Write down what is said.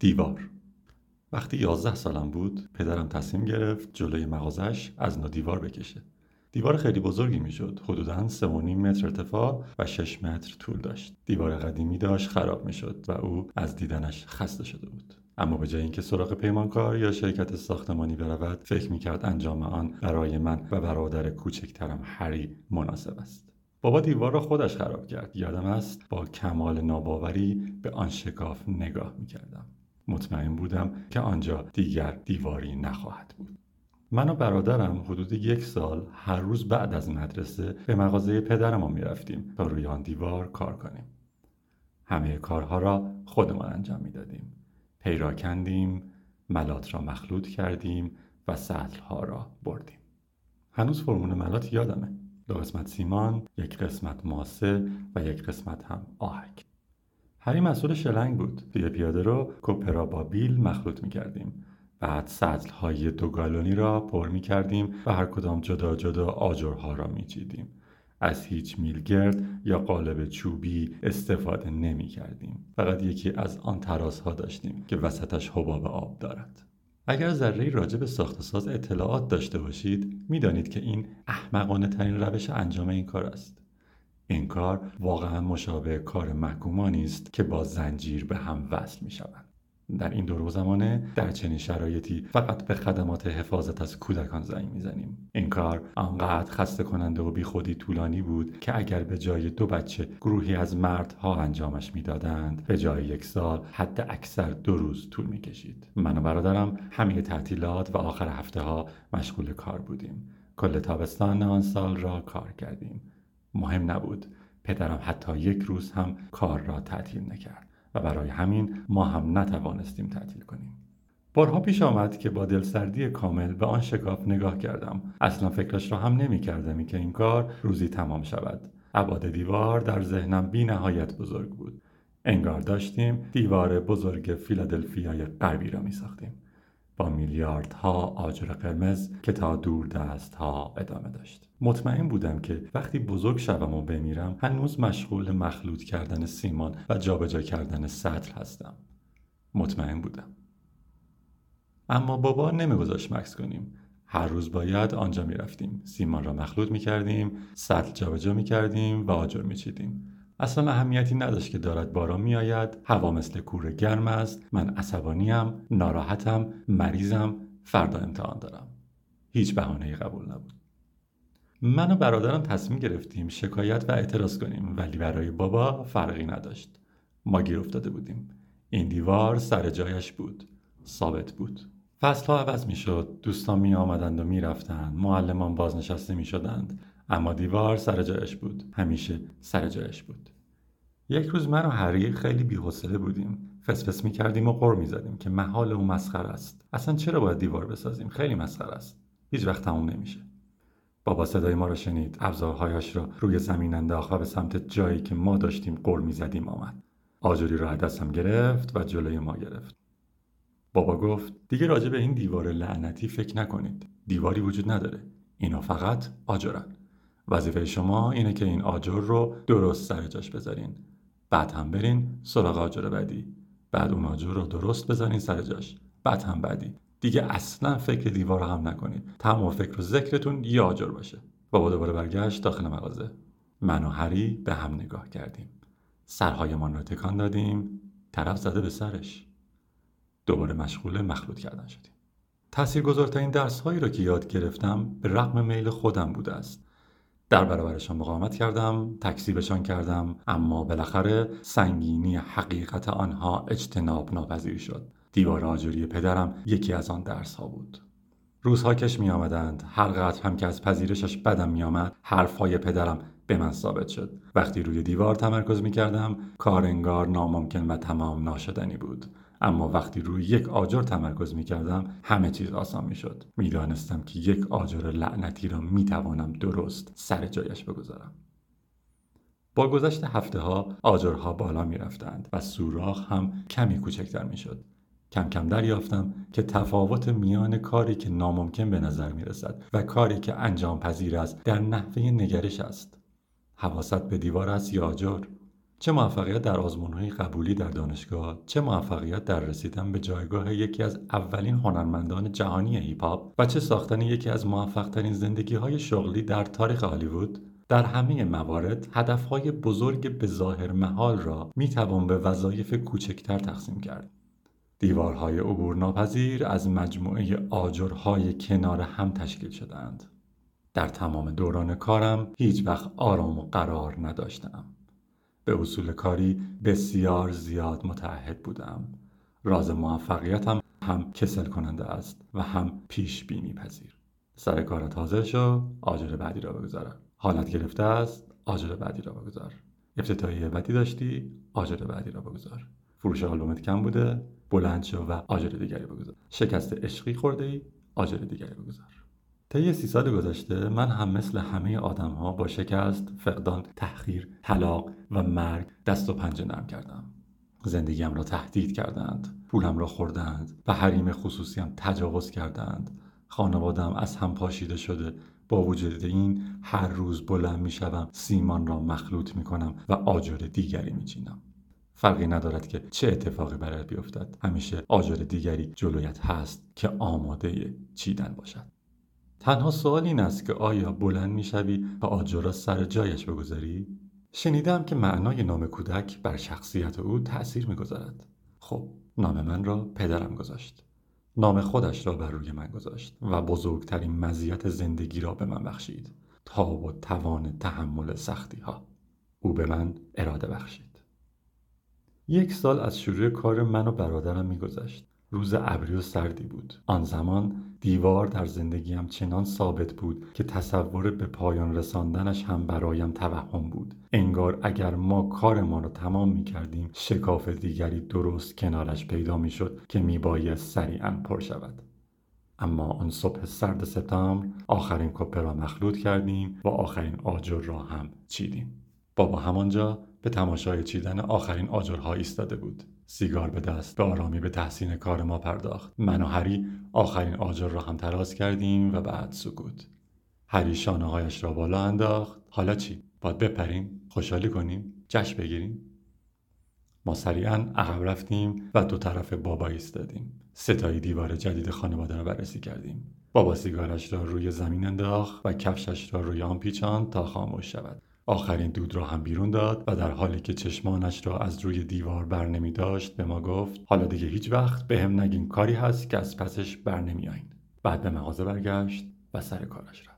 دیوار. وقتی 11 سالم بود پدرم تصمیم گرفت جلوی مغازش از نو دیوار بکشه. دیوار خیلی بزرگی میشد، حدوداً 3.5 متر ارتفاع و 6 متر طول داشت. دیوار قدیمی داشت خراب میشد و او از دیدنش خسته شده بود. اما به جای اینکه سراغ پیمانکار یا شرکت ساختمانی برود، فکر میکرد انجام آن برای من و برادر کوچکترم هری مناسب است. بابا دیوار را خودش خراب کرد. یادم است با کمال ناباوری به آن شکاف نگاه میکردم. مطمئن بودم که آنجا دیگر دیواری نخواهد بود. من و برادرم حدود 1 سال هر روز بعد از مدرسه به مغازه پدرم می رفتیم تا روی آن دیوار کار کنیم. همه کارها را خودمان انجام می دادیم. پی را کندیم، ملات را مخلوط کردیم و سطلها را بردیم. هنوز فرمون ملات یادمه. 2 قسمت سیمان، 1 قسمت ماسه و 1 قسمت هم آهک. هری مسئول شلنگ بود. توی پیاده رو کپرا با بیل مخلوط می کردیم. بعد سطل‌های 2 گالونی را پر می کردیم و هر کدام جدا جدا آجرها را می چیدیم. از هیچ میلگرد یا قالب چوبی استفاده نمی کردیم. فقط یکی از آن ترازها داشتیم که وسطش حباب آب دارد. اگر ذره‌ای راجع به ساخت و ساز اطلاعات داشته باشید می دانید که این احمقانه ترین روش انجام این کار است. این کار واقعا مشابه کار محکومانی است که با زنجیر به هم وصل می شوند. در این دور و زمانه در چنین شرایطی فقط به خدمات حفاظت از کودکان زنگ میزنیم. این کار آنقدر خسته کننده و بیخودی طولانی بود که اگر به جای 2 بچه گروهی از مردها انجامش میدادند، به جای 1 سال حد اکثر 2 روز طول میکشید. من و برادرم همه تعطیلات و آخر هفته ها مشغول کار بودیم. کل تابستان آن سال را کار کردیم. مهم نبود. پدرم حتی 1 روز هم کار را تعطیل نکرد و برای همین ما هم نتوانستیم تعطیل کنیم. بارها پیش آمد که با دلسردی کامل به آن شکاف نگاه کردم. اصلا فکرش را هم نمی‌کردم که این کار روزی تمام شود. ابعاد دیوار در ذهنم بی نهایت بزرگ بود. انگار داشتیم دیوار بزرگ فیلادلفیای غربی را می‌ساختیم، با میلیاردها آجر قرمز که تا دور دستها ادامه داشت. مطمئن بودم که وقتی بزرگ شدم و بمیرم هنوز مشغول مخلوط کردن سیمان و جابجا کردن سطل هستم. مطمئن بودم. اما بابا نمیگذاشت مکث کنیم. هر روز باید آنجا میرفتیم، سیمان را مخلوط میکردیم، سطل جابجا میکردیم و آجر میچیدیم. اصلا اهمیتی نداشت که دارد باران میآید، هوا مثل کوره گرم است، من عصبانیم، ناراحتم، مریضم، فردا امتحان دارم. هیچ بهانه‌ای قبول نبود. من و برادرم تصمیم گرفتیم شکایت و اعتراض کنیم، ولی برای بابا فرقی نداشت. ما گیر افتاده بودیم. این دیوار سر جایش بود، ثابت بود. فصل‌ها عوض می‌شد، دوستان می‌آمدند و می‌رفتند، معلمان بازنشسته می‌شدند، اما دیوار سر جایش بود. همیشه سر جایش بود. 1 روز من و هری خیلی بی‌حوصله بودیم. فسفس می‌کردیم و غر می‌زدیم که محال و مسخره است. اصلا چرا باید دیوار بسازیم؟ خیلی مسخره است. هیچ وقت تموم نمیشه. بابا صدای ما را شنید. ابزارهایش را روی زمین انداخت و به سمت جایی که ما داشتیم غر می‌زدیم آمد. آجری را از دستم گرفت و جلوی ما گرفت. بابا گفت دیگه راجع به این دیوار لعنتی فکر نکنید. دیواری وجود نداره. اینا فقط آجرن. وظیفه شما اینه که این آجر رو درست سر جاش بذارین. بعد هم برین سراغ آجر بعدی. بعد اون آجر رو درست بذارین سر جاش. بعد هم بعدی. دیگه اصلا فکر دیوار هم نکنید. تمام فکر و ذکرتون یه آجر باشه. بابا دوباره برگشت داخل مغازه. من و هری به هم نگاه کردیم. سرهایمان رو تکان دادیم. طرف زده به سرش. دوباره مشغول مخلوط کردن شدیم. تاثیرگذارترین درس‌هایی رو که یاد گرفتم به رغم میل خودم بوده است. در برابرشان مقاومت کردم، تکذیبشان کردم، اما بالاخره سنگینی حقیقت آنها اجتناب ناپذیر شد. دیوار آجری پدرم یکی از آن درس‌ها بود. روزها کش می آمدند، هر قدر هم که از پذیرشش بدم می آمد، حرف‌های پدرم به من ثابت شد. وقتی روی دیوار تمرکز می کردم، کار انگار ناممکن و تمام ناشدنی بود. اما وقتی روی 1 آجر تمرکز می کردم همه چیز آسان می شد. می دانستم که 1 آجر لعنتی را می توانم درست سر جایش بگذارم. با گذشت هفته ها آجرها بالا می رفتند و سوراخ هم کمی کوچکتر می شد. کم کم دریافتم که تفاوت میان کاری که ناممکن به نظر می رسد و کاری که انجام پذیر است در نحوه نگرش است. حواست به دیوار است یا آجر؟ چه موفقیت در آزمون‌های قبولی در دانشگاه، چه موفقیت در رسیدن به جایگاه یکی از اولین هنرمندان جهانی هیپ هاپ و چه ساختن یکی از موفق‌ترین زندگی‌های شغلی در تاریخ هالیوود، در همه موارد هدف‌های بزرگ به ظاهر محال را می‌توان به وظایف کوچکتر تقسیم کرد. دیوارهای عبورناپذیر از مجموعه آجرهای کنار هم تشکیل شدند. در تمام دوران کارم هیچ وقت آرام و قرار نداشتم. به اصول کاری بسیار زیاد متعهد بودم. راز موفقیتم هم کسل کننده است و هم پیش بینی پذیر. سر کارت حاضر شو، آجر بعدی را بگذار. حالت گرفته است، آجر بعدی را بگذار. افتتاحیه بعدی داشتی، آجر بعدی را بگذار. فروش آلبومت کم بوده، بلند شو و آجر دیگری بگذار. شکست عشقی خورده ای، آجر دیگری بگذار. طی 30 سال گذشته من هم مثل همه آدم‌ها با شکست، فقدان، تحقیر، طلاق و مرگ دست و پنجه نرم کردم. زندگیم را تهدید کردند، پولم را خوردند، به حریم خصوصیم تجاوز کردند. خانواده‌ام از هم پاشیده شده. با وجود این هر روز بلند می‌شوم، سیمان را مخلوط می‌کنم و آجر دیگری می‌چینم. فرقی ندارد که چه اتفاقی برایت بیفتد، همیشه آجر دیگری جلویت هست که آماده چیدن باشد. تنها سوال این است که آیا بلند میشوی و آجر را سر جایش بگذاری؟ شنیدم که معنای نام کودک بر شخصیت او تأثیر میگذارد. خب، نام من را پدرم گذاشت. نام خودش را بر روی من گذاشت و بزرگترین مزیت زندگی را به من بخشید. تاب و توان تحمل سختی ها. او به من اراده بخشید. 1 سال از شروع کار من و برادرم میگذشت. روز ابری و سردی بود. آن زمان دیوار در زندگیم چنان ثابت بود که تصور به پایان رساندنش هم برایم توهم بود. انگار اگر ما کارمان را تمام می‌کردیم، شکاف دیگری درست کنارش پیدا می‌شد که می‌بایست سریعاً پر شود. اما آن صبح سرد سپتامبر آخرین کپه را مخلوط کردیم و آخرین آجر را هم چیدیم. بابا همانجا به تماشای چیدن آخرین آجرها ایستاده بود. سیگار به دست به آرامی به تحسین کار ما پرداخت. من و هری آخرین آجر را هم تراز کردیم و بعد سکوت. هری شانه‌هایش را بالا انداخت. حالا چی؟ باید بپریم؟ خوشحالی کنیم؟ جشن بگیریم؟ ما سریعاً عقب رفتیم و دو طرف بابا ایستادیم. ستای دیوار جدید خانواده را بررسی کردیم. بابا سیگارش را روی زمین انداخت و کفشش را روی آن پیچاند تا خاموش شود. آخرین دود را هم بیرون داد و در حالی که چشمانش را از روی دیوار بر نمی داشت به ما گفت: حالا دیگه هیچ وقت به هم نگین کاری هست که از پسش بر نمی آیین. بعد به مغازه برگشت و سر کارش رفت.